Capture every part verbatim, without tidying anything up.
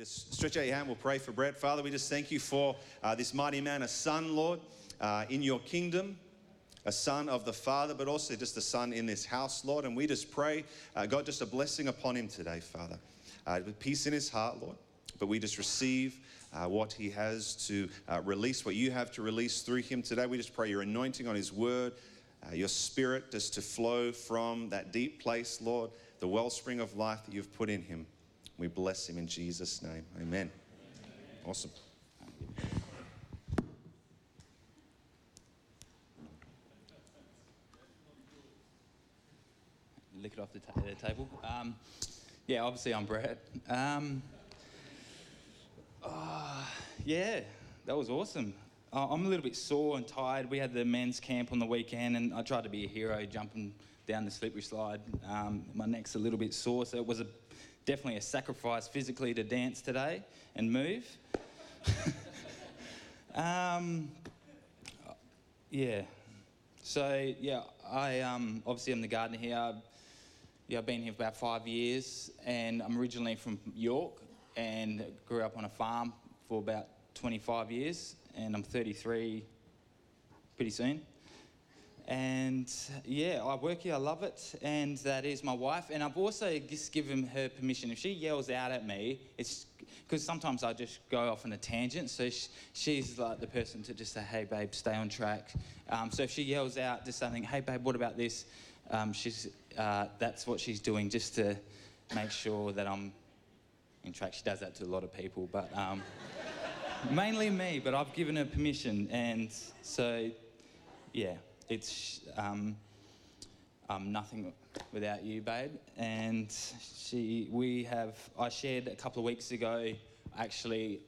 just stretch out your hand. We'll pray for Brett. Father, we just thank you for uh, this mighty man, a son, Lord, uh, in your kingdom, a son of the Father, but also just a son in this house, Lord. And we just pray, uh, God, just a blessing upon him today, Father, uh, with peace in his heart, Lord. But we just receive uh, what he has to uh, release, what you have to release through him today. We just pray your anointing on his word, uh, your spirit just to flow from that deep place, Lord, the wellspring of life that you've put in him. We bless him in Jesus' name. Amen. Amen. Awesome. Lick it off the, ta- the table. Um, yeah, obviously I'm Brad. Um, oh, yeah, that was awesome. Uh, I'm a little bit sore and tired. We had the men's camp on the weekend, and I tried to be a hero jumping down the slippery slide. Um, my neck's a little bit sore, so it was a definitely a sacrifice physically to dance today and move. um, yeah. So, yeah, I um, obviously I'm the gardener here. Yeah, I've been here for about five years, and I'm originally from York and grew up on a farm for about twenty-five years, and I'm thirty-three pretty soon. And yeah, I work here, I love it, and that is my wife. And I've also just given her permission. If she yells out at me, it's because sometimes I just go off on a tangent. So she, she's like the person to just say, hey, babe, stay on track. Um, so if she yells out just something, hey, babe, what about this? Um, she's uh, that's what she's doing just to make sure that I'm in track. She does that to a lot of people, but um, mainly me, but I've given her permission. And so, yeah. It's um, um, nothing without you, babe. And she, we have, I shared a couple of weeks ago, actually,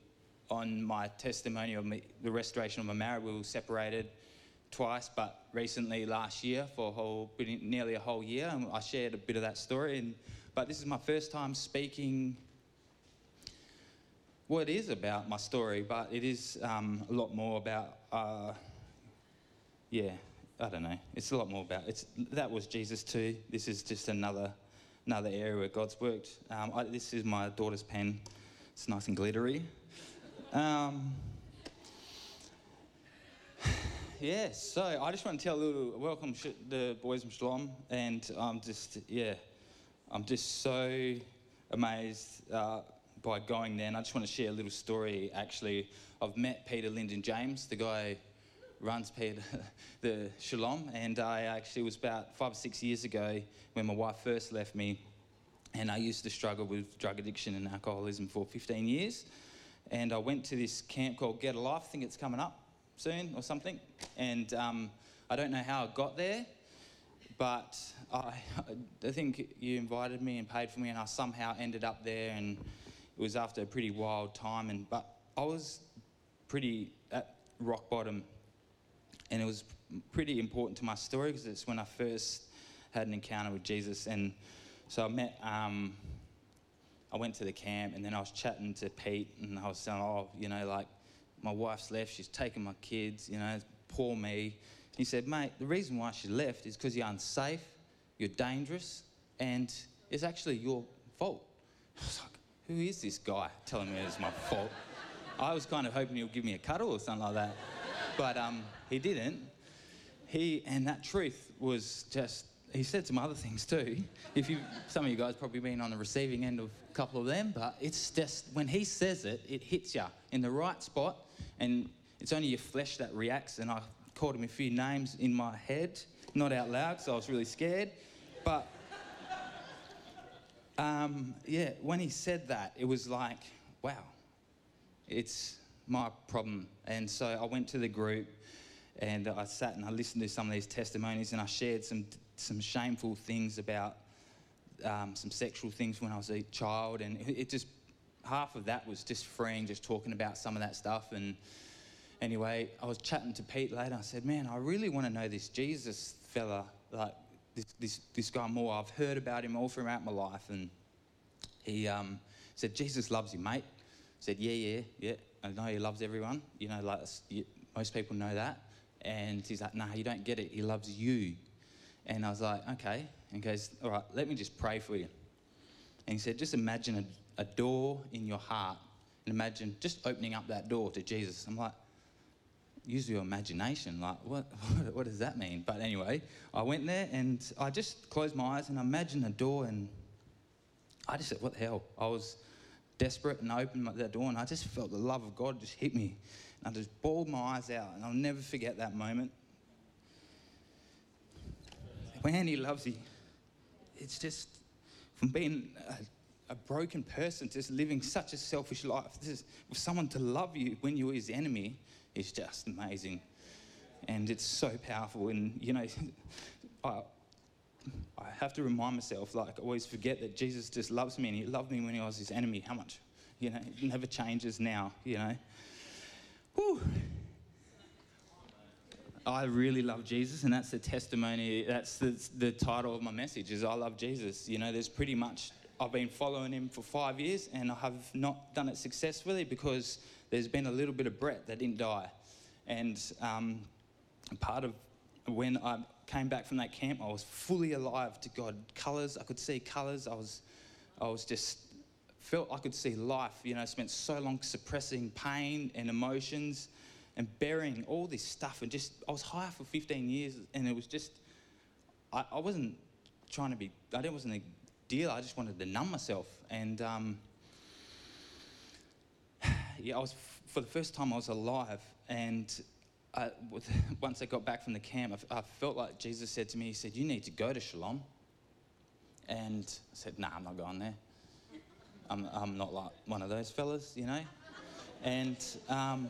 on my testimony of me, the restoration of my marriage. We were separated twice, but recently last year for a whole, nearly a whole year, and I shared a bit of that story. And but this is my first time speaking. Well, it is about my story, but it is um, a lot more about, uh, yeah. I don't know. It's a lot more about it's. That was Jesus too. This is just another, another area where God's worked. Um, I, this is my daughter's pen. It's nice and glittery. Um, yeah. So I just want to tell a little welcome sh- the boys from Shalom, and I'm just yeah, I'm just so amazed uh, by going there. And I just want to share a little story. Actually, I've met Peter, Lyndon, James, the guy. Runs Peter, the Shalom, and I actually was about five or six years ago when my wife first left me, and I used to struggle with drug addiction and alcoholism for fifteen years, and I went to this camp called Get a Life. I think it's coming up soon or something, and um, I don't know how I got there, but I, I think you invited me and paid for me, and I somehow ended up there, and it was after a pretty wild time, and but I was pretty at rock bottom. And it was pretty important to my story because it's when I first had an encounter with Jesus. And so I met, um, I went to the camp, and then I was chatting to Pete, and I was saying, oh, you know, like, my wife's left, she's taken my kids, you know, poor me. He said, mate, the reason why she left is because you're unsafe, you're dangerous, and it's actually your fault. I was like, who is this guy telling me it's my fault? I was kind of hoping he'll give me a cuddle or something like that. But um, he didn't. He and that truth was just. He said some other things too. If you, some of you guys probably been on the receiving end of a couple of them. But it's just when he says it, it hits you in the right spot, and it's only your flesh that reacts. And I called him a few names in my head, not out loud, so I was really scared. But um, yeah, when he said that, it was like, wow, it's. My problem. And so I went to the group, and I sat and I listened to some of these testimonies, and I shared some some shameful things about um, some sexual things when I was a child, and it just half of that was just freeing, just talking about some of that stuff. And anyway, I was chatting to Pete later. I said, man, I really want to know this Jesus fella, like this this this guy more. I've heard about him all throughout my life. And he um, said, Jesus loves you, mate. I said, yeah, yeah, yeah. I know he loves everyone. You know, like most people know that. And he's like, nah, you don't get it. He loves you. And I was like, okay. And he goes, all right, let me just pray for you. And he said, just imagine a door in your heart and imagine just opening up that door to Jesus. I'm like, use your imagination, like what, what what does that mean? But anyway, I went there and I just closed my eyes and I imagined a door and I just said, what the hell? I was desperate and I opened that door and I just felt the love of God just hit me. And I just bawled my eyes out and I'll never forget that moment. When he loves you, it's just from being a, a broken person, just living such a selfish life. This is, for someone to love you when you're his enemy, it's just amazing. And it's so powerful. And, you know, I, I have to remind myself, like, I always forget that Jesus just loves me and he loved me when I was his enemy. How much? You know, it never changes now, you know. Whew. I really love Jesus, and that's the testimony, that's the, the title of my message, is I love Jesus. You know, there's pretty much, I've been following him for five years and I have not done it successfully because there's been a little bit of Brett that didn't die. And um, part of when I came back from that camp, I was fully alive to God. Colours, I could see colours. I was, I was just, felt I could see life. You know, I spent so long suppressing pain and emotions and burying all this stuff, and just, I was high for fifteen years, and it was just, I, I wasn't trying to be, I wasn't a dealer, I just wanted to numb myself, and um, yeah, I was, for the first time I was alive, and I, once I got back from the camp, I, I felt like Jesus said to me, he said, you need to go to Shalom, and I said, nah, I'm not going there, I'm, I'm not like one of those fellas, you know, and um,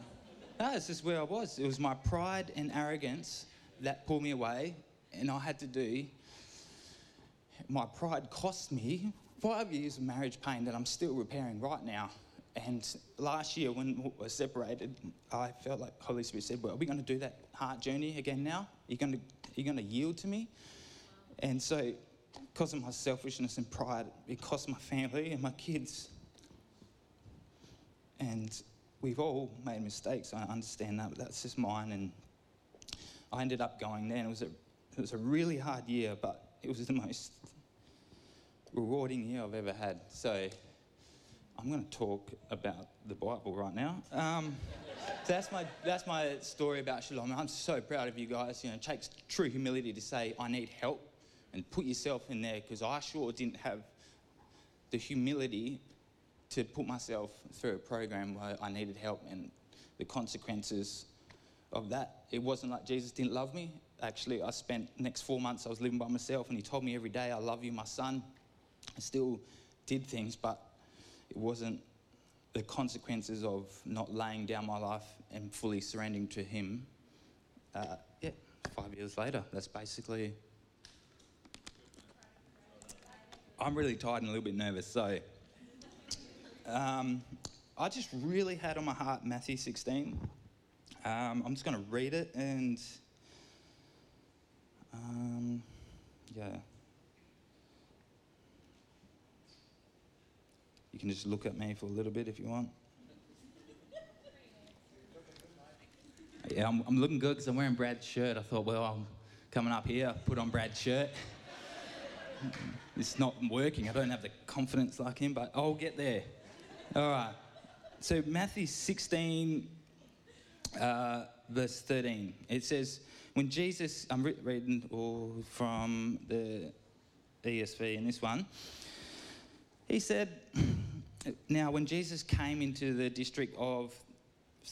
no, it's just where I was. It was my pride and arrogance that pulled me away, and I had to do, my pride cost me five years of marriage pain that I'm still repairing right now. And last year when we were separated, I felt like the Holy Spirit said, well, are we going to do that heart journey again now? Are you going to, are you going to yield to me? And so because of my selfishness and pride, it cost my family and my kids. And we've all made mistakes, I understand that, but that's just mine. And I ended up going there, and it was a, it was a really hard year, but it was the most rewarding year I've ever had. So I'm going to talk about the Bible right now. Um, so that's my that's my story about Shalom. I'm so proud of you guys. You know, it takes true humility to say, I need help, and put yourself in there, because I sure didn't have the humility to put myself through a program where I needed help, and the consequences of that. It wasn't like Jesus didn't love me. Actually, I spent the next four months I was living by myself, and he told me every day, I love you, my son. I still did things, but it wasn't the consequences of not laying down my life and fully surrendering to him. Uh, yeah, five years later, that's basically... I'm really tired and a little bit nervous, so... Um, I just really had on my heart Matthew sixteen. Um, I'm just going to read it and, um, yeah. You can just look at me for a little bit if you want. Yeah, I'm, I'm looking good because I'm wearing Brad's shirt. I thought, well, I'm coming up here, put on Brad's shirt. It's not working. I don't have the confidence like him, but I'll get there. All right, so Matthew sixteen, uh, verse thirteen, it says, when Jesus, I'm re- reading all from the E S V in this one, he said, now when Jesus came into the district of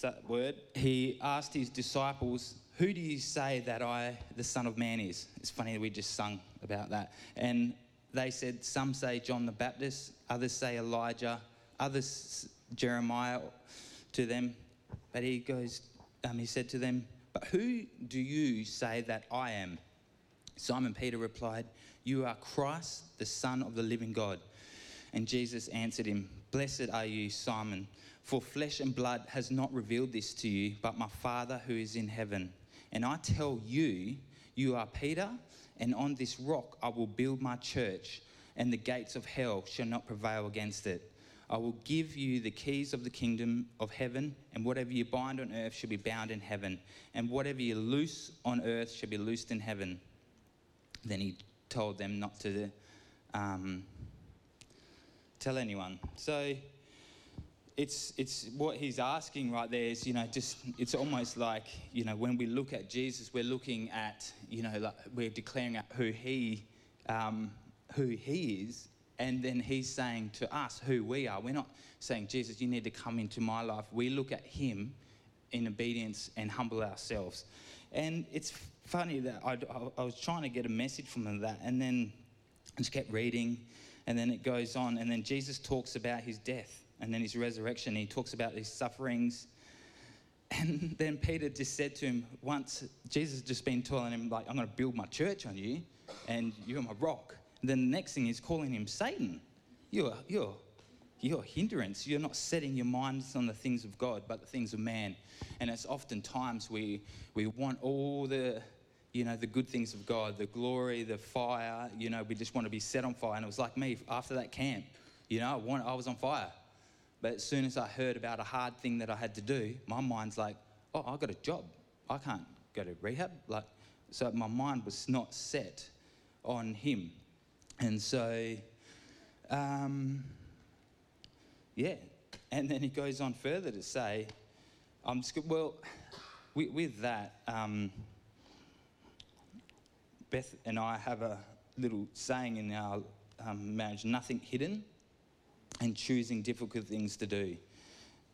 that word, he asked his disciples, who do you say that I, the Son of Man, is? It's funny that we just sung about that. And they said, some say John the Baptist, others say Elijah, others, Jeremiah, to them. But he goes, um, he said to them, but who do you say that I am? Simon Peter replied, you are Christ, the Son of the living God. And Jesus answered him, blessed are you, Simon, for flesh and blood has not revealed this to you, but my Father who is in heaven. And I tell you, you are Peter, and on this rock I will build my church, and the gates of hell shall not prevail against it. I will give you the keys of the kingdom of heaven, and whatever you bind on earth shall be bound in heaven, and whatever you loose on earth shall be loosed in heaven. Then he told them not to um, tell anyone. So it's it's what he's asking right there is, you know, just it's almost like, you know, when we look at Jesus, we're looking at, you know, like we're declaring who he um, who he is. And then he's saying to us who we are. We're not saying, Jesus, you need to come into my life. We look at him in obedience and humble ourselves. And it's funny that I, I was trying to get a message from that. And then I just kept reading. And then it goes on. And then Jesus talks about his death and then his resurrection. He talks about his sufferings. And then Peter just said to him, once Jesus just been telling him, like, I'm going to build my church on you and you're my rock. Then the next thing is calling him Satan. You're, you're, you're a hindrance. You're not setting your minds on the things of God, but the things of man. And it's oftentimes we we want all the, you know, the good things of God, the glory, the fire. You know, we just want to be set on fire. And it was like me after that camp. You know, I want, I was on fire. But as soon as I heard about a hard thing that I had to do, my mind's like, oh, I got a job. I can't go to rehab. Like, so my mind was not set on him. And so, um, yeah. And then he goes on further to say, I'm just, well, with, with that, um, Beth and I have a little saying in our um, marriage, nothing hidden and choosing difficult things to do.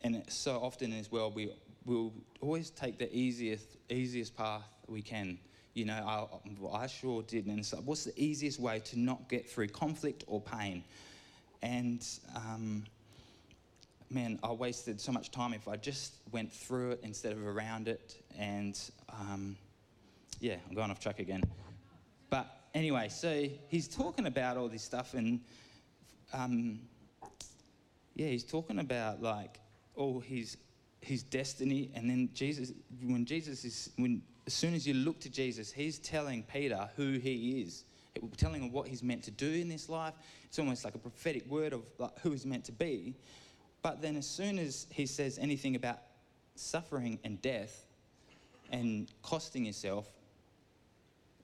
And so often as well, we will always take the easiest easiest path we can. You know, I, I sure did. And it's like, what's the easiest way to not get through conflict or pain? And, um, man, I wasted so much time if I just went through it instead of around it. And, um, yeah, I'm going off track again. But anyway, so he's talking about all this stuff. And, um, yeah, he's talking about, like, all his... his destiny. And then Jesus, when Jesus is, when as soon as you look to Jesus, he's telling Peter who he is, telling him what he's meant to do in this life. It's almost like a prophetic word of like who he's meant to be. But then as soon as he says anything about suffering and death and costing yourself,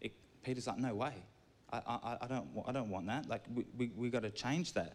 it, Peter's like, no way. I, I, I, don't, I don't want that. Like, we, we, we got to change that.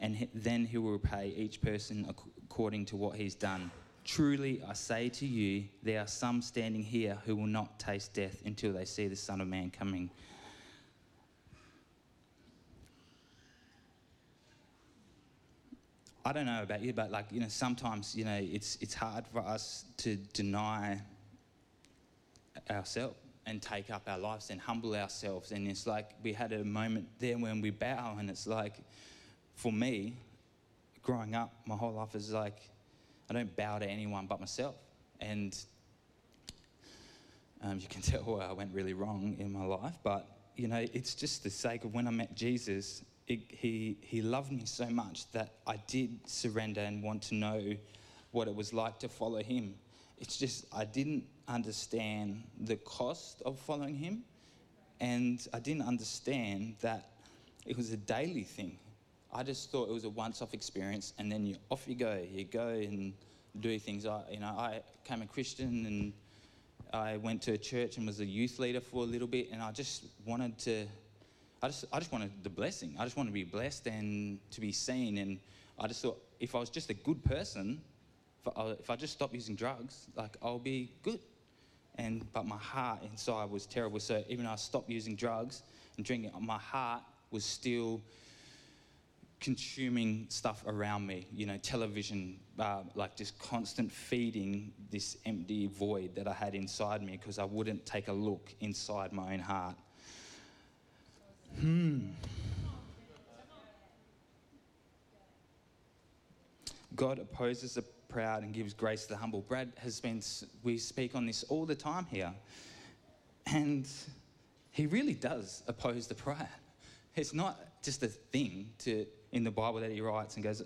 And then he will repay each person according to what he's done. Truly, I say to you, there are some standing here who will not taste death until they see the Son of Man coming. I don't know about you, but like, you know, sometimes, you know, it's it's hard for us to deny ourselves and take up our lives and humble ourselves. And it's like we had a moment there when we bow, and it's like, for me, growing up, my whole life is like, I don't bow to anyone but myself. And um, you can tell where I went really wrong in my life. But, you know, it's just the sake of when I met Jesus, it, he, he loved me so much that I did surrender and want to know what it was like to follow him. It's just I didn't understand the cost of following him. And I didn't understand that it was a daily thing. I just thought it was a once-off experience, and then you off you go. You go and do things. I, you know, I became a Christian, and I went to a church and was a youth leader for a little bit. And I just wanted to, I just, I just wanted the blessing. I just wanted to be blessed and to be seen. And I just thought, if I was just a good person, if I, if I just stopped using drugs, like I'll be good. And but my heart inside was terrible. So even though I stopped using drugs and drinking, my heart was still consuming stuff around me, you know, television, uh, like just constant feeding this empty void that I had inside me because I wouldn't take a look inside my own heart. Hmm. God opposes the proud and gives grace to the humble. Brad has been, we speak on this all the time here, and he really does oppose the proud. It's not just a thing to in the Bible that he writes and goes,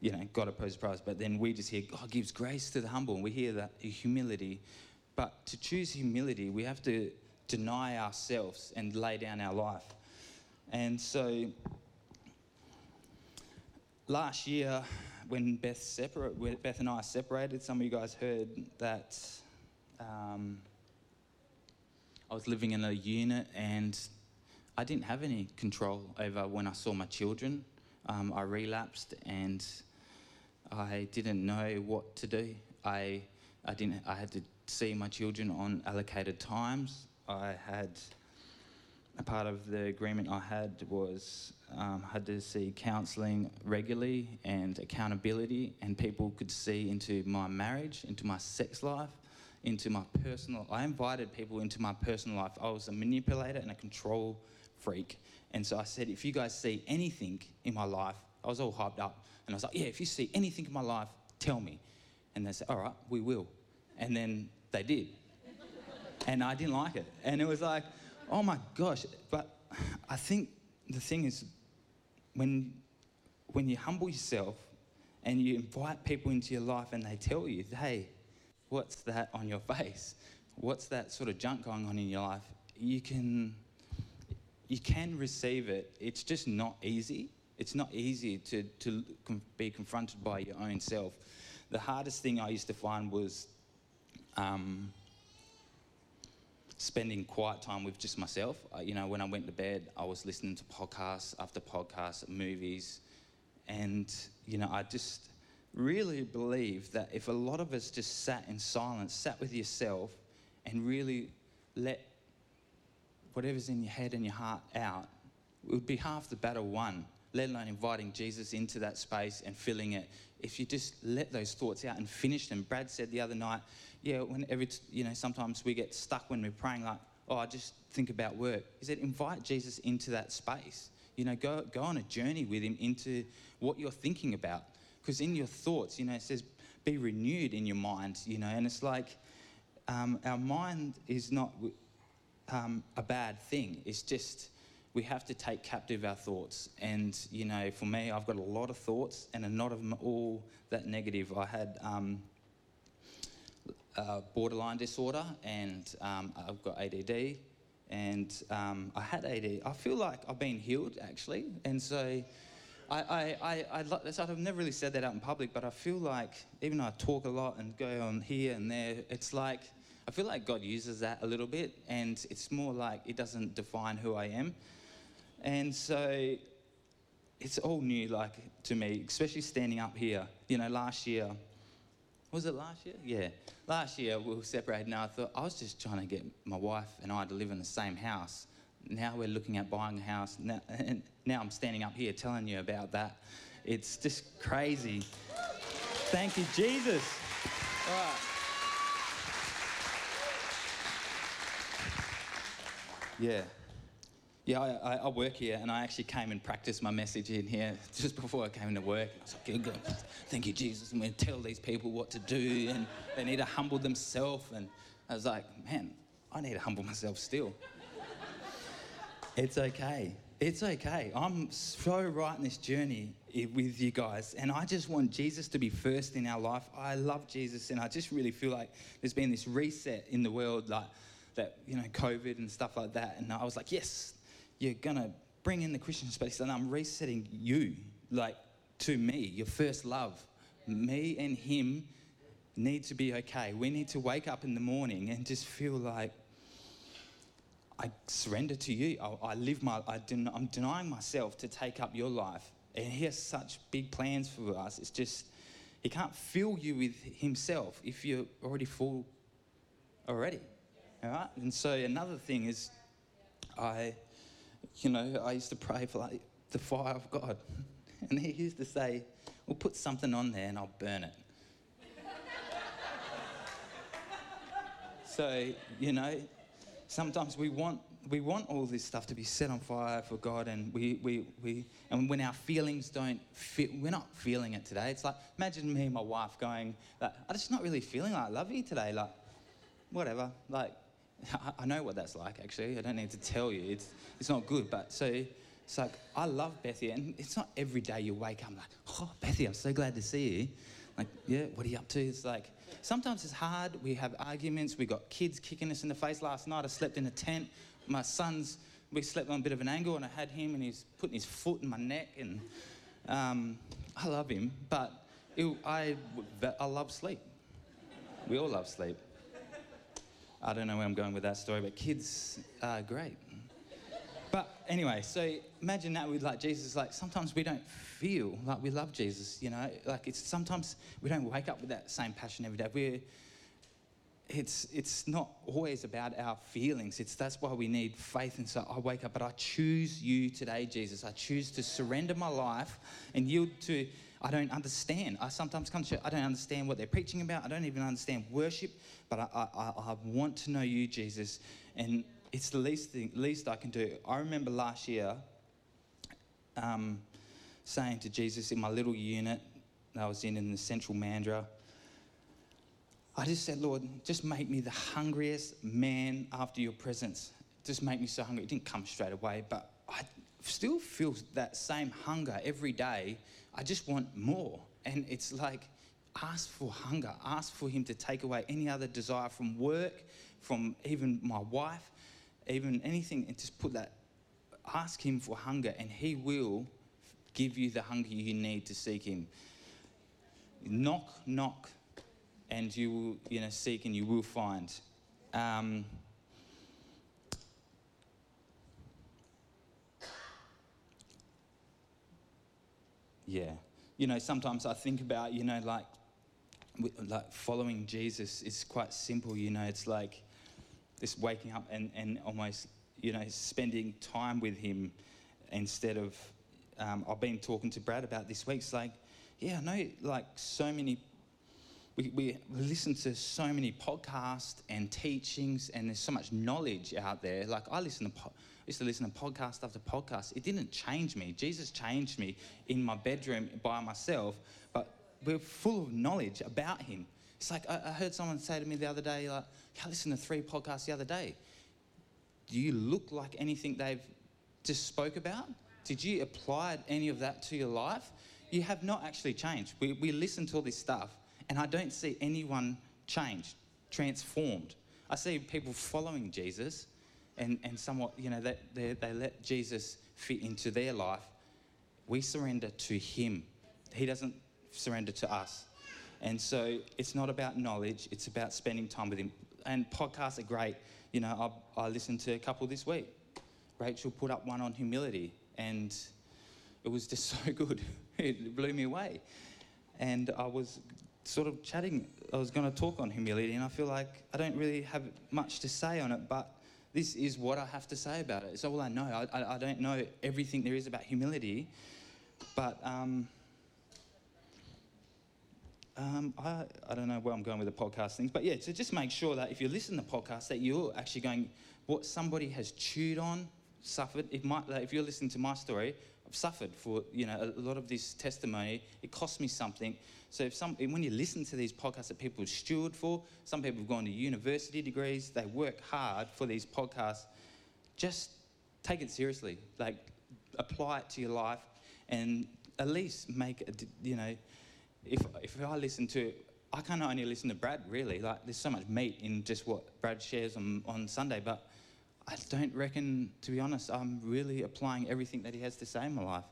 you know, God opposed pride. But then we just hear God gives grace to the humble, and we hear that humility. But to choose humility, we have to deny ourselves and lay down our life. And so last year, when Beth separate, when Beth and I separated, some of you guys heard that um, I was living in a unit and I didn't have any control over when I saw my children. Um, I relapsed and I didn't know what to do. I I didn't. I had to see my children on allocated times. I had a part of the agreement I had was um, I had to see counselling regularly and accountability, and people could see into my marriage, into my sex life, into my personal. I invited people into my personal life. I was a manipulator and a control freak, and so I said, if you guys see anything in my life, I was all hyped up, and I was like, yeah, if you see anything in my life, tell me. And they said, all right, we will. And then they did, and I didn't like it, and it was like, oh my gosh. But I think the thing is, when when you humble yourself and you invite people into your life and they tell you, hey, what's that on your face? What's that sort of junk going on in your life? You can you can receive it. It's just not easy. It's not easy to, to be confronted by your own self. The hardest thing I used to find was um, spending quiet time with just myself. Uh, you know, when I went to bed, I was listening to podcasts after podcasts, movies, and, you know, I just really believe that if a lot of us just sat in silence, sat with yourself, and really let whatever's in your head and your heart out, it would be half the battle won, let alone inviting Jesus into that space and filling it. If you just let those thoughts out and finish them. Brad said the other night, yeah, when every, you know, sometimes we get stuck when we're praying, like, oh, I just think about work. He said, invite Jesus into that space. You know, go go on a journey with him into what you're thinking about. Because in your thoughts, you know, it says, be renewed in your mind, you know. And it's like um, our mind is not um, a bad thing. It's just we have to take captive our thoughts. And, you know, for me, I've got a lot of thoughts and a lot of them all that negative. I had... Um, Uh, borderline disorder, and um, I've got A D D, and um, I had A D D. I feel like I've been healed, actually, and so I, I, I, I'd like, I've never really said that out in public, but I feel like, even though I talk a lot and go on here and there, it's like, I feel like God uses that a little bit, and it's more like it doesn't define who I am, and so it's all new, like, to me, especially standing up here. You know, last year, was it last year? Yeah. Last year, we were separated, and I thought, I was just trying to get my wife and I to live in the same house. Now we're looking at buying a house, now, and now I'm standing up here telling you about that. It's just crazy. Thank you, Jesus. All right. Yeah. Yeah, I, I work here, and I actually came and practiced my message in here just before I came to work. I was like, God, thank you, Jesus. I'm going to tell these people what to do, and they need to humble themselves. And I was like, man, I need to humble myself still. It's okay. It's okay. I'm so right in this journey with you guys, and I just want Jesus to be first in our life. I love Jesus, and I just really feel like there's been this reset in the world, like that, you know, COVID and stuff like that. And I was like, yes. You're going to bring in the Christian space, and I'm resetting you, like, to me, your first love. Yeah. Me and him need to be okay. We need to wake up in the morning and just feel like, I surrender to you. I, I live my, I den- I'm denying myself to take up your life. And he has such big plans for us. It's just, he can't fill you with himself if you're already full already. Yeah. All right? And so another thing is, yeah. I... You know, I used to pray for, like, the fire of God. And he used to say, well, put something on there and I'll burn it. So, you know, sometimes we want we want all this stuff to be set on fire for God, and we, we, we and when our feelings don't fit, we're not feeling it today. It's like, imagine me and my wife going, like, I'm just not really feeling like I love you today, like, whatever, like, I know what that's like, actually. I don't need to tell you. It's it's not good. But so It's like, I love Bethy, and it's not every day you wake up and like, oh, Bethy, I'm so glad to see you. Like, yeah, what are you up to? It's like, sometimes it's hard. We have arguments. We got kids kicking us in the face. Last night I slept in a tent. My son's, we slept on a bit of an angle, and I had him, and he's putting his foot in my neck, and um, I love him, but it, I, I love sleep. We all love sleep. I don't know where I'm going with that story, but kids are great. But anyway, so imagine that with like Jesus, like sometimes we don't feel like we love Jesus, you know, like it's sometimes we don't wake up with that same passion every day. We're, it's it's not always about our feelings. It's that's why we need faith. And so I wake up, but I choose you today, Jesus. I choose to surrender my life and yield to, I don't understand. I sometimes come to, I don't understand what they're preaching about. I don't even understand worship, but I I, I want to know you, Jesus. And it's the least thing, least I can do. I remember last year um, saying to Jesus in my little unit that I was in in the Central Mandurah, I just said, Lord, just make me the hungriest man after your presence. Just make me so hungry. It didn't come straight away, but I still feel that same hunger every day. I just want more. And it's like, ask for hunger. Ask for him to take away any other desire from work, from even my wife, even anything, and just put that, ask him for hunger, and he will give you the hunger you need to seek him. Knock, knock, and you will, you know, seek and you will find. Um, yeah, you know, sometimes I think about, you know, like, like following Jesus is quite simple, you know, it's like, this waking up and, and almost, you know, spending time with him instead of, um, I've been talking to Brad about this week. It's like, yeah, I know, like so many, we, we listen to so many podcasts and teachings, and there's so much knowledge out there. Like I listen to, po- I used to listen to podcast after podcast. It didn't change me. Jesus changed me in my bedroom by myself, but we're full of knowledge about him. It's like I heard someone say to me the other day, like, I listened to three podcasts the other day. Do you look like anything they've just spoke about? Did you apply any of that to your life? You have not actually changed. We we listen to all this stuff, and I don't see anyone changed, transformed. I see people following Jesus and, and somewhat, you know, that they, they let Jesus fit into their life. We surrender to him. He doesn't surrender to us. And so it's not about knowledge, it's about spending time with him. And podcasts are great. You know, I, I listened to a couple this week. Rachel put up one on humility, and it was just so good. It blew me away. And I was sort of chatting, I was going to talk on humility, and I feel like I don't really have much to say on it, but this is what I have to say about it. It's all I know. I, I, I don't know everything there is about humility, but... Um, Um, I, I don't know where I'm going with the podcast things, but yeah, so just make sure that if you listen to podcasts that you're actually going, what somebody has chewed on, suffered. It might, like, if you're listening to my story, I've suffered for, you know, a lot of this testimony. It cost me something. So if some, when you listen to these podcasts that people have stewed for, some people have gone to university degrees, they work hard for these podcasts. Just take it seriously, like apply it to your life, and at least make, a, you know, If if I listen to, I can't only listen to Brad, really. Like, there's so much meat in just what Brad shares on, on Sunday, but I don't reckon, to be honest, I'm really applying everything that he has to say in my life.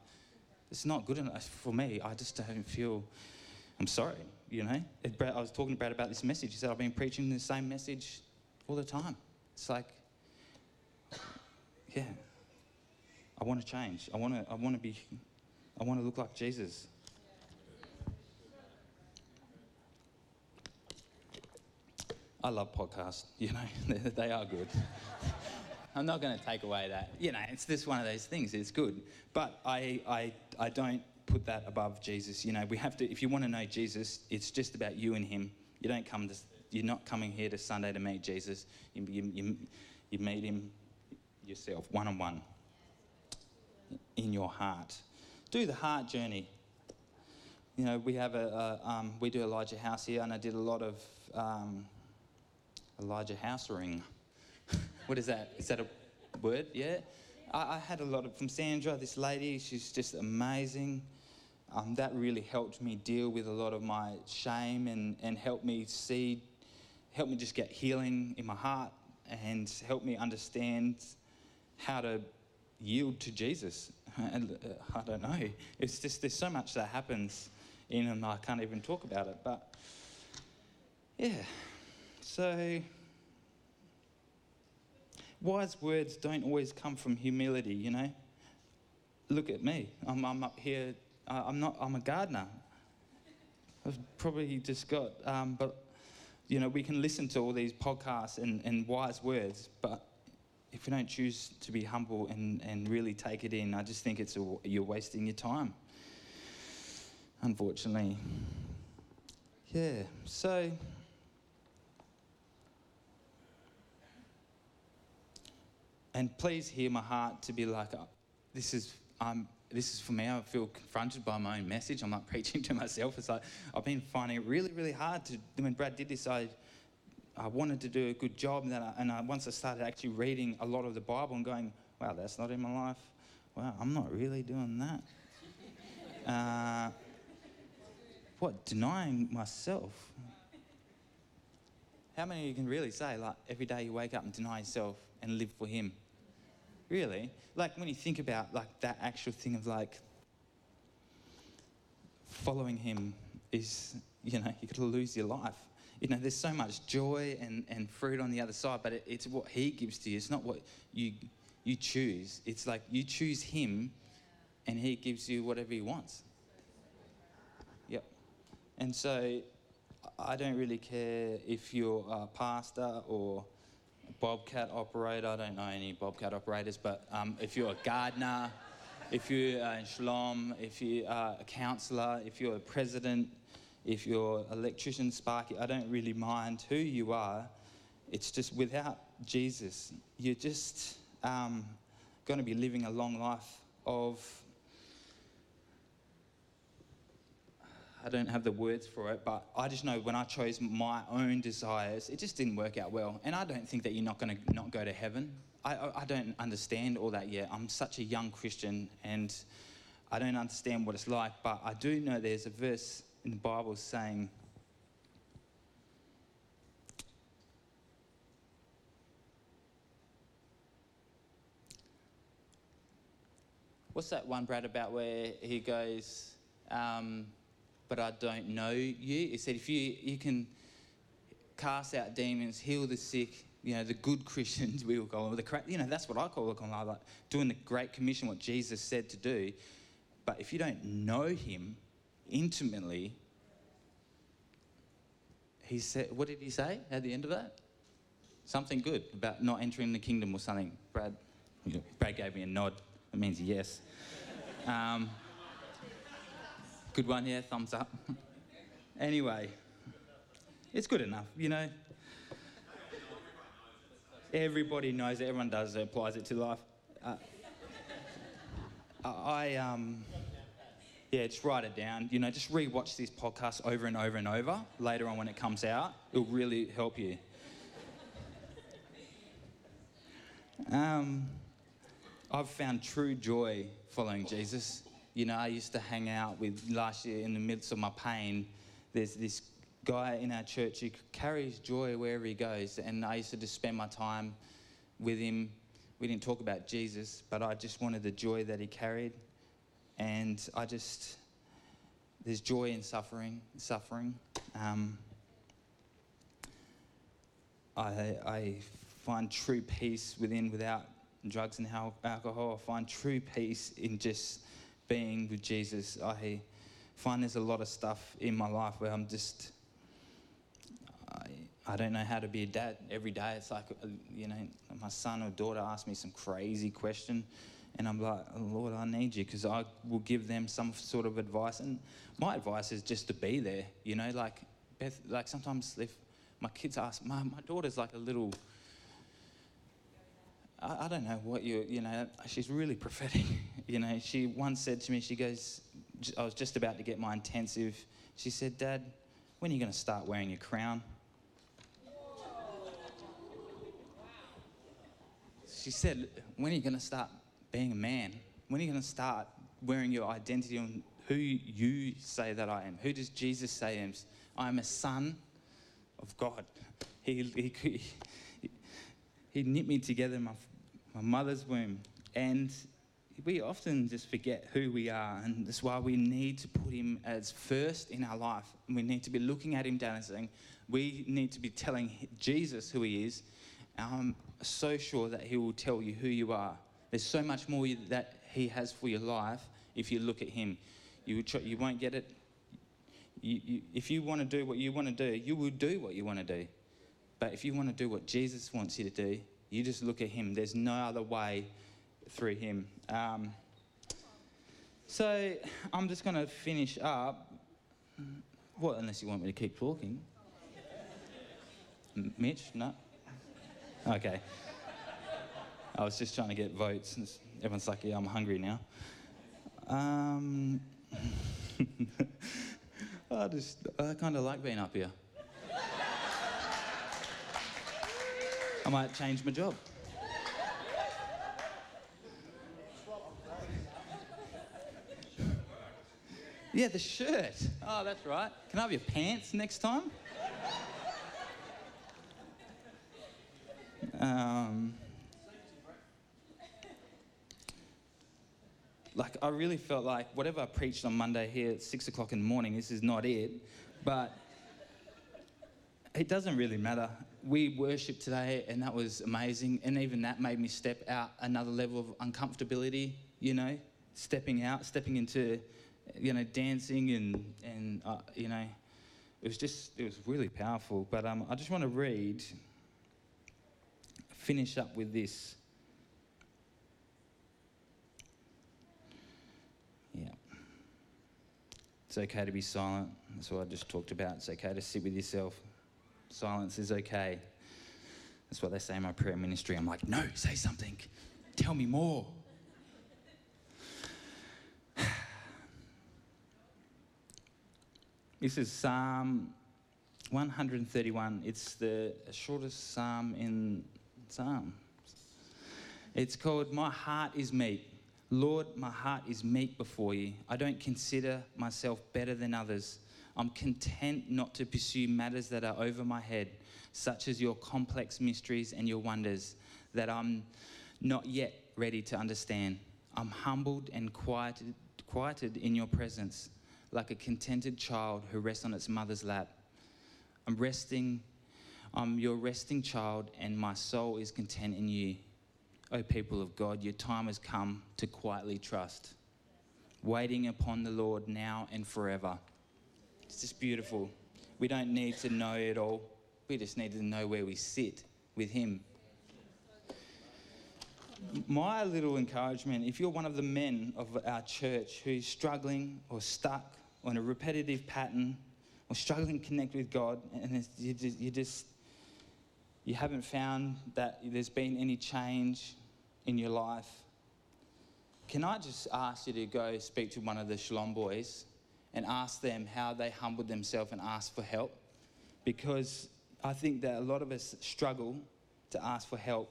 It's not good enough for me. I just don't feel, I'm sorry, you know. It, Brad, I was talking to Brad about this message. He said, I've been preaching the same message all the time. It's like, yeah, I want to change. I want to, I want to be, I want to look like Jesus. I love podcasts, you know, they are good. I'm not going to take away that. You know, it's just one of those things, it's good. But I, I I don't put that above Jesus. You know, we have to, if you want to know Jesus, it's just about you and him. You don't come to, you're not coming here to Sunday to meet Jesus. You, you, you, you meet him yourself, one-on-one, in your heart. Do the heart journey. You know, we have a, a um, we do Elijah House here, and I did a lot of... Um, Elijah House ring. What is that? Is that a word? Yeah? I, I had a lot of, from Sandra, this lady, she's just amazing. Um, that really helped me deal with a lot of my shame and, and helped me see, helped me just get healing in my heart and helped me understand how to yield to Jesus. I don't know. It's just, there's so much that happens in him, I can't even talk about it. But yeah, so wise words don't always come from humility, you know. Look at me. I'm, I'm up here. Uh, I'm not. I'm a gardener. I've probably just got. Um, but you know, we can listen to all these podcasts and, and wise words, but if you don't choose to be humble and, and really take it in, I just think it's a, you're wasting your time, unfortunately. Yeah, so and please hear my heart to be like, oh, this is I'm this is for me. I feel confronted by my own message. I'm not preaching to myself. It's like I've been finding it really, really hard to. When Brad did this, I I wanted to do a good job, and, then I, and I, once I started actually reading a lot of the Bible and going, wow, that's not in my life. Wow, I'm not really doing that. Uh, what, denying myself? How many of you can really say, like, every day you wake up and deny yourself and live for him? Really? Like, when you think about, like, that actual thing of, like, following him is, you know, you're going to lose your life. You know, there's so much joy and, and fruit on the other side, but it, it's what he gives to you. It's not what you you choose. It's like you choose him and he gives you whatever he wants. Yep. And so I don't really care if you're a pastor or a bobcat operator. I don't know any bobcat operators, but um, if you're a gardener, if you're in Shalom, if you're a counsellor, if you're a president, if you're an electrician, sparky, I don't really mind who you are. It's just without Jesus, you're just um, going to be living a long life of, I don't have the words for it, but I just know when I chose my own desires, it just didn't work out well. And I don't think that you're not going to not go to heaven. I, I don't understand all that yet. I'm such a young Christian and I don't understand what it's like, but I do know there's a verse in the Bible saying, what's that one, Brad, about where he goes, um, but I don't know you? He said, if you, you can cast out demons, heal the sick, you know, the good Christians, we will go, the you know, that's what I call it, like doing the Great Commission, what Jesus said to do. But if you don't know him intimately, he said, what did he say at the end of that? Something good about not entering the kingdom or something. Brad, yeah. Brad gave me a nod. It means yes. Um, good one, yeah, thumbs up. Anyway, it's good enough, you know. Everybody knows it. Everyone does it, applies it to life. Uh, I... um. Yeah, just write it down. You know, just re-watch this podcast over and over and over. Later on when it comes out, it'll really help you. Um, I've found true joy following Jesus. You know, I used to hang out with, last year in the midst of my pain, there's this guy in our church who carries joy wherever he goes, and I used to just spend my time with him. We didn't talk about Jesus, but I just wanted the joy that he carried. And I just, there's joy in suffering, suffering. Um, I, I find true peace within, without drugs and alcohol. I find true peace in just being with Jesus. I find there's a lot of stuff in my life where I'm just, I, I don't know how to be a dad every day. It's like, you know, my son or daughter asked me some crazy question. And I'm like, oh, Lord, I need you, because I will give them some sort of advice. And my advice is just to be there, you know. Like, Beth, like sometimes if my kids ask, my, my daughter's like a little, I, I don't know what you, you know, she's really prophetic. You know, she once said to me, she goes, I was just about to get my intensive. She said, Dad, when are you going to start wearing your crown? She said, when are you going to start being a man? When are you going to start wearing your identity on who you say that I am? Who does Jesus say I am? I am a son of God. He, he, he, he knit me together in my, my mother's womb. And we often just forget who we are, and that's why we need to put him as first in our life. We need to be looking at him down and saying, we need to be telling Jesus who he is. I'm so sure that he will tell you who you are. There's so much more that he has for your life if you look at him. You will try, you won't get it. You, you, if you want to do what you want to do, you will do what you want to do. But if you want to do what Jesus wants you to do, you just look at him. There's no other way through him. Um, so I'm just going to finish up. Well, unless you want me to keep talking. M- Mitch, no? Okay. I was just trying to get votes. Everyone's like, yeah, I'm hungry now. Um, I just, I kind of like being up here. I might change my job. Yeah, the shirt. Oh, that's right. Can I have your pants next time? Um, like, I really felt like whatever I preached on Monday here at six o'clock in the morning, this is not it, but it doesn't really matter. We worshipped today, and that was amazing, and even that made me step out another level of uncomfortability, you know, stepping out, stepping into, you know, dancing and, and uh, you know, it was just, it was really powerful, but um, I just want to read... finish up with this. Yeah. It's okay to be silent. That's what I just talked about. It's okay to sit with yourself. Silence is okay. That's what they say in my prayer ministry. I'm like, no, say something. Tell me more. This is Psalm one thirty-one. It's the shortest psalm in... Psalm. It's called, My Heart is Meek. Lord, my heart is meek before you. I don't consider myself better than others. I'm content not to pursue matters that are over my head, such as your complex mysteries and your wonders that I'm not yet ready to understand. I'm humbled and quieted, quieted in your presence, like a contented child who rests on its mother's lap. I'm resting I'm your resting child, and my soul is content in you. O people of God, your time has come to quietly trust, waiting upon the Lord now and forever. It's just beautiful. We don't need to know it all. We just need to know where we sit with him. My little encouragement, if you're one of the men of our church who's struggling or stuck on a repetitive pattern or struggling to connect with God, and it's, you just... You just you haven't found that there's been any change in your life, can I just ask you to go speak to one of the Shalom boys and ask them how they humbled themselves and asked for help? Because I think that a lot of us struggle to ask for help,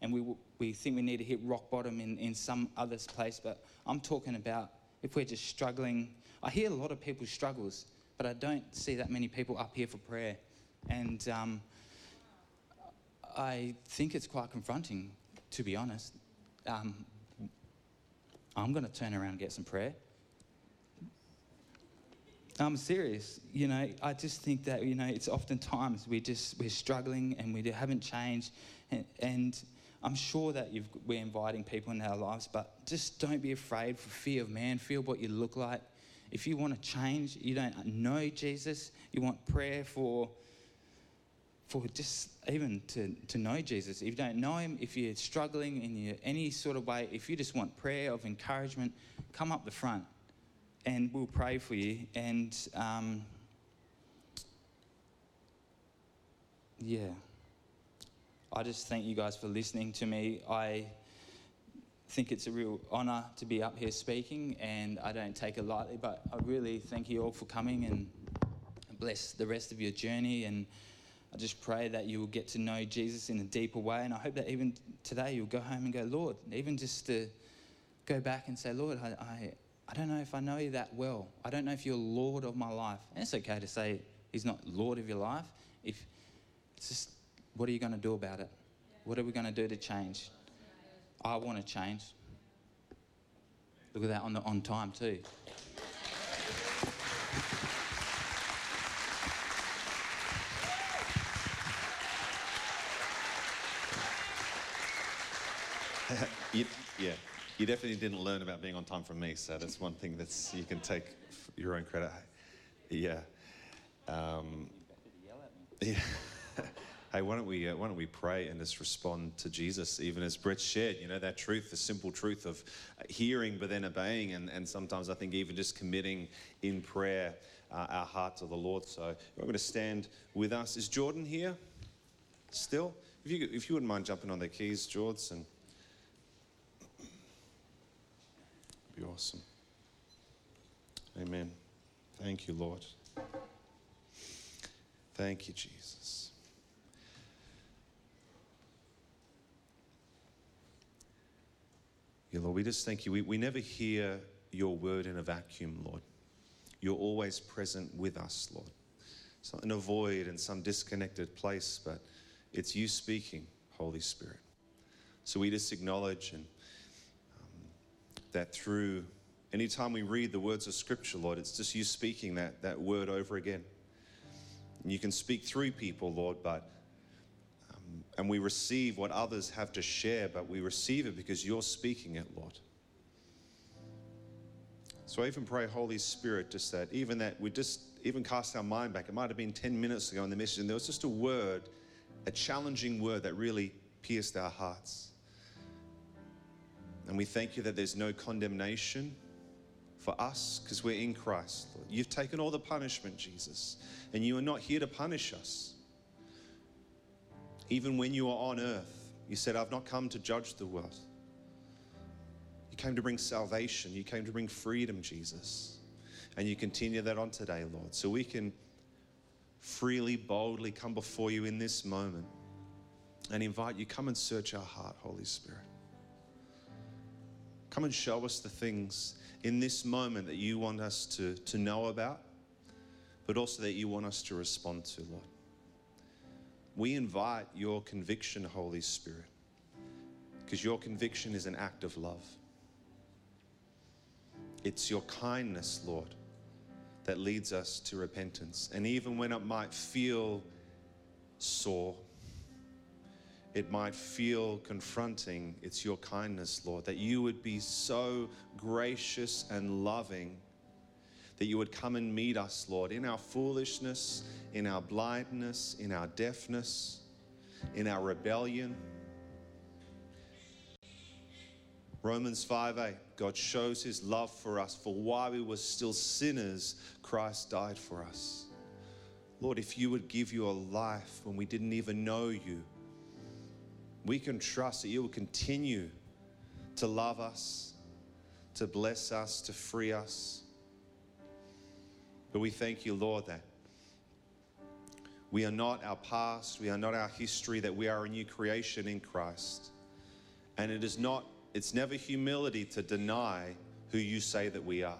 and we we think we need to hit rock bottom in, in some other place, but I'm talking about if we're just struggling. I hear a lot of people's struggles, but I don't see that many people up here for prayer. And... Um, I think it's quite confronting, to be honest. Um, I'm going to turn around and get some prayer. I'm serious. You know, I just think that, you know, it's oftentimes we just, we're struggling and we haven't changed. And, and I'm sure that you've, we're inviting people into our lives, but just don't be afraid for fear of man. Feel what you look like. If you want to change, you don't know Jesus, you want prayer for... for just even to, to know Jesus. If you don't know him, if you're struggling in your, any sort of way, if you just want prayer of encouragement, come up the front and we'll pray for you. And, um, yeah, I just thank you guys for listening to me. I think it's a real honour to be up here speaking, and I don't take it lightly, but I really thank you all for coming, and bless the rest of your journey, and I just pray that you will get to know Jesus in a deeper way. And I hope that even today you'll go home and go, Lord, even just the go back and say, Lord, I, I, I don't know if I know you that well. I don't know if you're Lord of my life. And it's okay to say he's not Lord of your life. If it's just, what are you going to do about it? What are we going to do to change? I want to change. Look at that on the on time too. you, yeah, you definitely didn't learn about being on time from me, so that's one thing that's you can take your own credit. Yeah. Um, yeah. Hey, why don't we uh, why don't we pray and just respond to Jesus, even as Brett shared, you know, that truth, the simple truth of hearing but then obeying, and, and sometimes I think even just committing in prayer uh, our heart to the Lord. So we're going to stand with us. Is Jordan here still? If you if you wouldn't mind jumping on their keys, Jords, and be awesome. Amen. Thank you, Lord. Thank you, Jesus. Yeah, Lord, we just thank you. We, we never hear your word in a vacuum, Lord. You're always present with us, Lord. It's not in a void and some disconnected place, but it's you speaking, Holy Spirit. So we just acknowledge and um, that through any time we read the words of Scripture, Lord, it's just you speaking that, that word over again. And you can speak through people, Lord, but and we receive what others have to share, but we receive it because you're speaking it, Lord. So I even pray, Holy Spirit, just that, even that we just even cast our mind back. It might have been ten minutes ago in the message, and there was just a word, a challenging word that really pierced our hearts. And we thank you that there's no condemnation for us because we're in Christ, Lord. You've taken all the punishment, Jesus, and you are not here to punish us. Even when you are on earth, you said, I've not come to judge the world. You came to bring salvation. You came to bring freedom, Jesus. And you continue that on today, Lord. So we can freely, boldly come before you in this moment and invite you, come and search our heart, Holy Spirit. Come and show us the things in this moment that you want us to, to know about, but also that you want us to respond to, Lord. We invite your conviction, Holy Spirit, because your conviction is an act of love. It's your kindness, Lord, that leads us to repentance. And even when it might feel sore, it might feel confronting, it's your kindness, Lord, that you would be so gracious and loving that you would come and meet us, Lord, in our foolishness, in our blindness, in our deafness, in our rebellion. Romans five eight, God shows his love for us, for while we were still sinners, Christ died for us. Lord, if you would give your life when we didn't even know you, we can trust that you will continue to love us, to bless us, to free us. But we thank you, Lord, that we are not our past, we are not our history, that we are a new creation in Christ. And it is not, it's never humility to deny who you say that we are.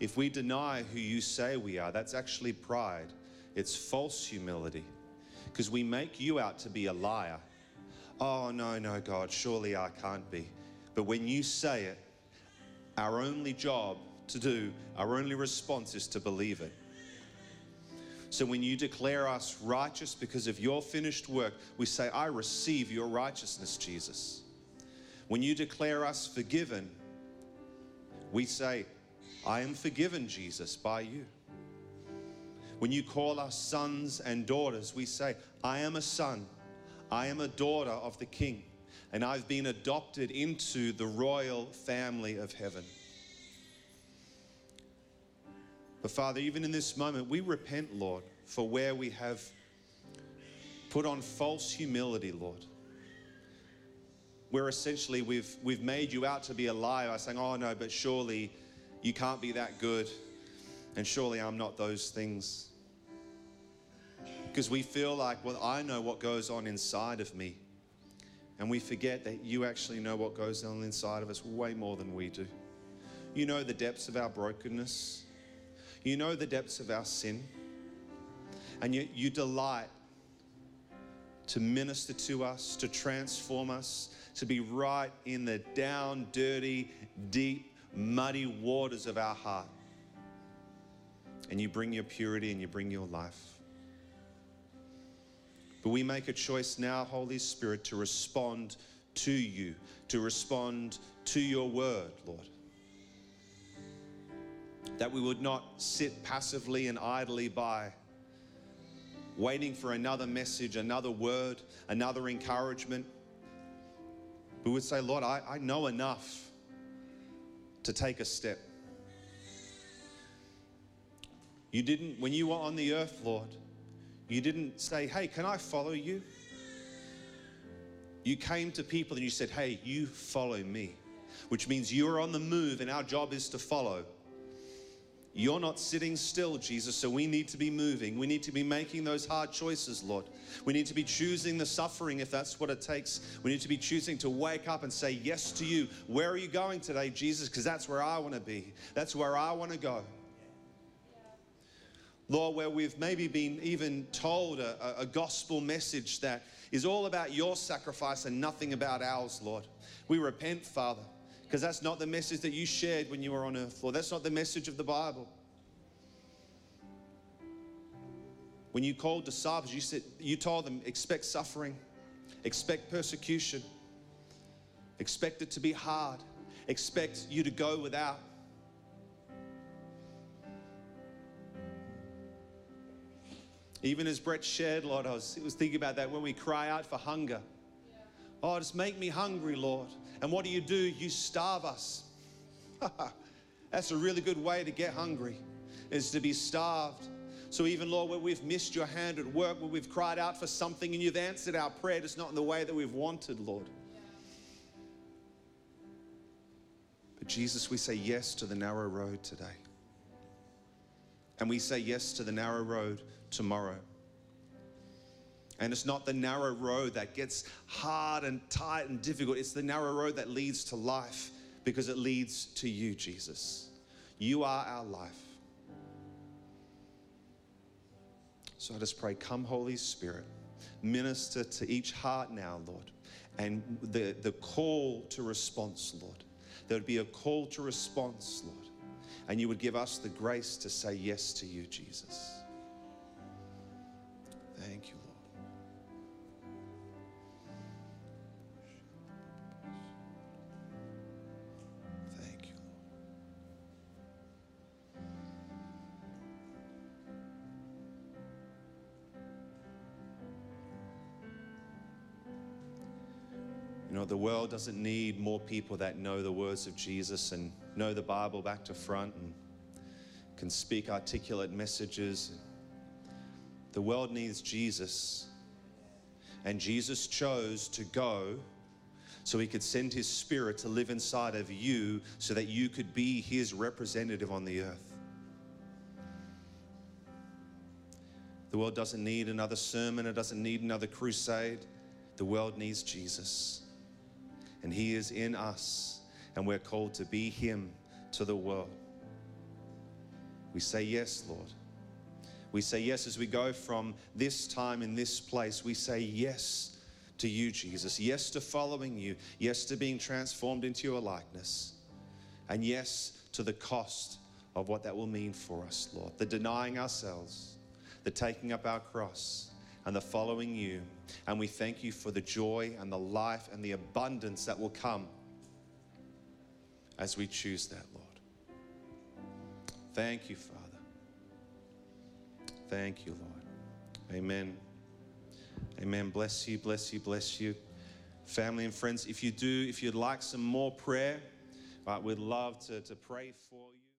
If we deny who you say we are, that's actually pride. It's false humility because we make you out to be a liar. Oh, no, no, God, surely I can't be. But when you say it, our only job to do, our only response is to believe it. So when you declare us righteous because of your finished work, we say, I receive your righteousness, Jesus. When you declare us forgiven, we say, I am forgiven, Jesus, by you. When you call us sons and daughters, we say, I am a son, I am a daughter of the King, and I've been adopted into the royal family of heaven. But Father, even in this moment, we repent, Lord, for where we have put on false humility, Lord. Where essentially we've we've made you out to be a liar by saying, oh no, but surely you can't be that good, and surely I'm not those things. Because we feel like, well, I know what goes on inside of me. And we forget that you actually know what goes on inside of us way more than we do. You know the depths of our brokenness. You know the depths of our sin. And yet you delight to minister to us, to transform us, to be right in the down, dirty, deep, muddy waters of our heart. And you bring your purity and you bring your life. But we make a choice now, Holy Spirit, to respond to you, to respond to your word, Lord. That we would not sit passively and idly by, waiting for another message, another word, another encouragement. We would say, Lord, I, I know enough to take a step. You didn't, when you were on the earth, Lord, you didn't say, hey, can I follow you? You came to people and you said, hey, you follow me, which means you're on the move and our job is to follow. You're not sitting still, Jesus, so we need to be moving. We need to be making those hard choices, Lord. We need to be choosing the suffering if that's what it takes. We need to be choosing to wake up and say yes to you. Where are you going today, Jesus? Because that's where I want to be. That's where I want to go. Lord, where we've maybe been even told a, a gospel message that is all about your sacrifice and nothing about ours, Lord. We repent, Father, because that's not the message that you shared when you were on earth, Lord. That's not the message of the Bible. When you called disciples, you said, you told them, expect suffering, expect persecution, expect it to be hard, expect you to go without. Even as Brett shared, Lord, I was, I was thinking about that when we cry out for hunger. Yeah. Oh, just make me hungry, Lord. And what do you do? You starve us. That's a really good way to get hungry, is to be starved. So even, Lord, where we've missed your hand at work, where we've cried out for something and you've answered our prayer, just not in the way that we've wanted, Lord. Yeah. But Jesus, we say yes to the narrow road today. And we say yes to the narrow road tomorrow. And it's not the narrow road that gets hard and tight and difficult. It's the narrow road that leads to life, because it leads to you, Jesus. You are our life. So I just pray, come Holy Spirit, minister to each heart now, Lord. And the, the call to response, Lord. There would be a call to response, Lord. And you would give us the grace to say yes to you, Jesus. Thank you, Lord. Thank you, Lord. You know, the world doesn't need more people that know the words of Jesus and know the Bible back to front and can speak articulate messages. The world needs Jesus, and Jesus chose to go so he could send his Spirit to live inside of you so that you could be his representative on the earth. The world doesn't need another sermon. It doesn't need another crusade. The world needs Jesus, and he is in us, and we're called to be him to the world. We say yes, Lord. We say yes as we go from this time in this place. We say yes to you, Jesus. Yes to following you. Yes to being transformed into your likeness. And yes to the cost of what that will mean for us, Lord. The denying ourselves, the taking up our cross, and the following you. And we thank you for the joy and the life and the abundance that will come as we choose that, Lord. Thank you, Father. Thank you, Lord. Amen. Amen. Bless you, bless you, bless you. Family and friends, if you do, if you'd like some more prayer, right, we'd love to, to pray for you.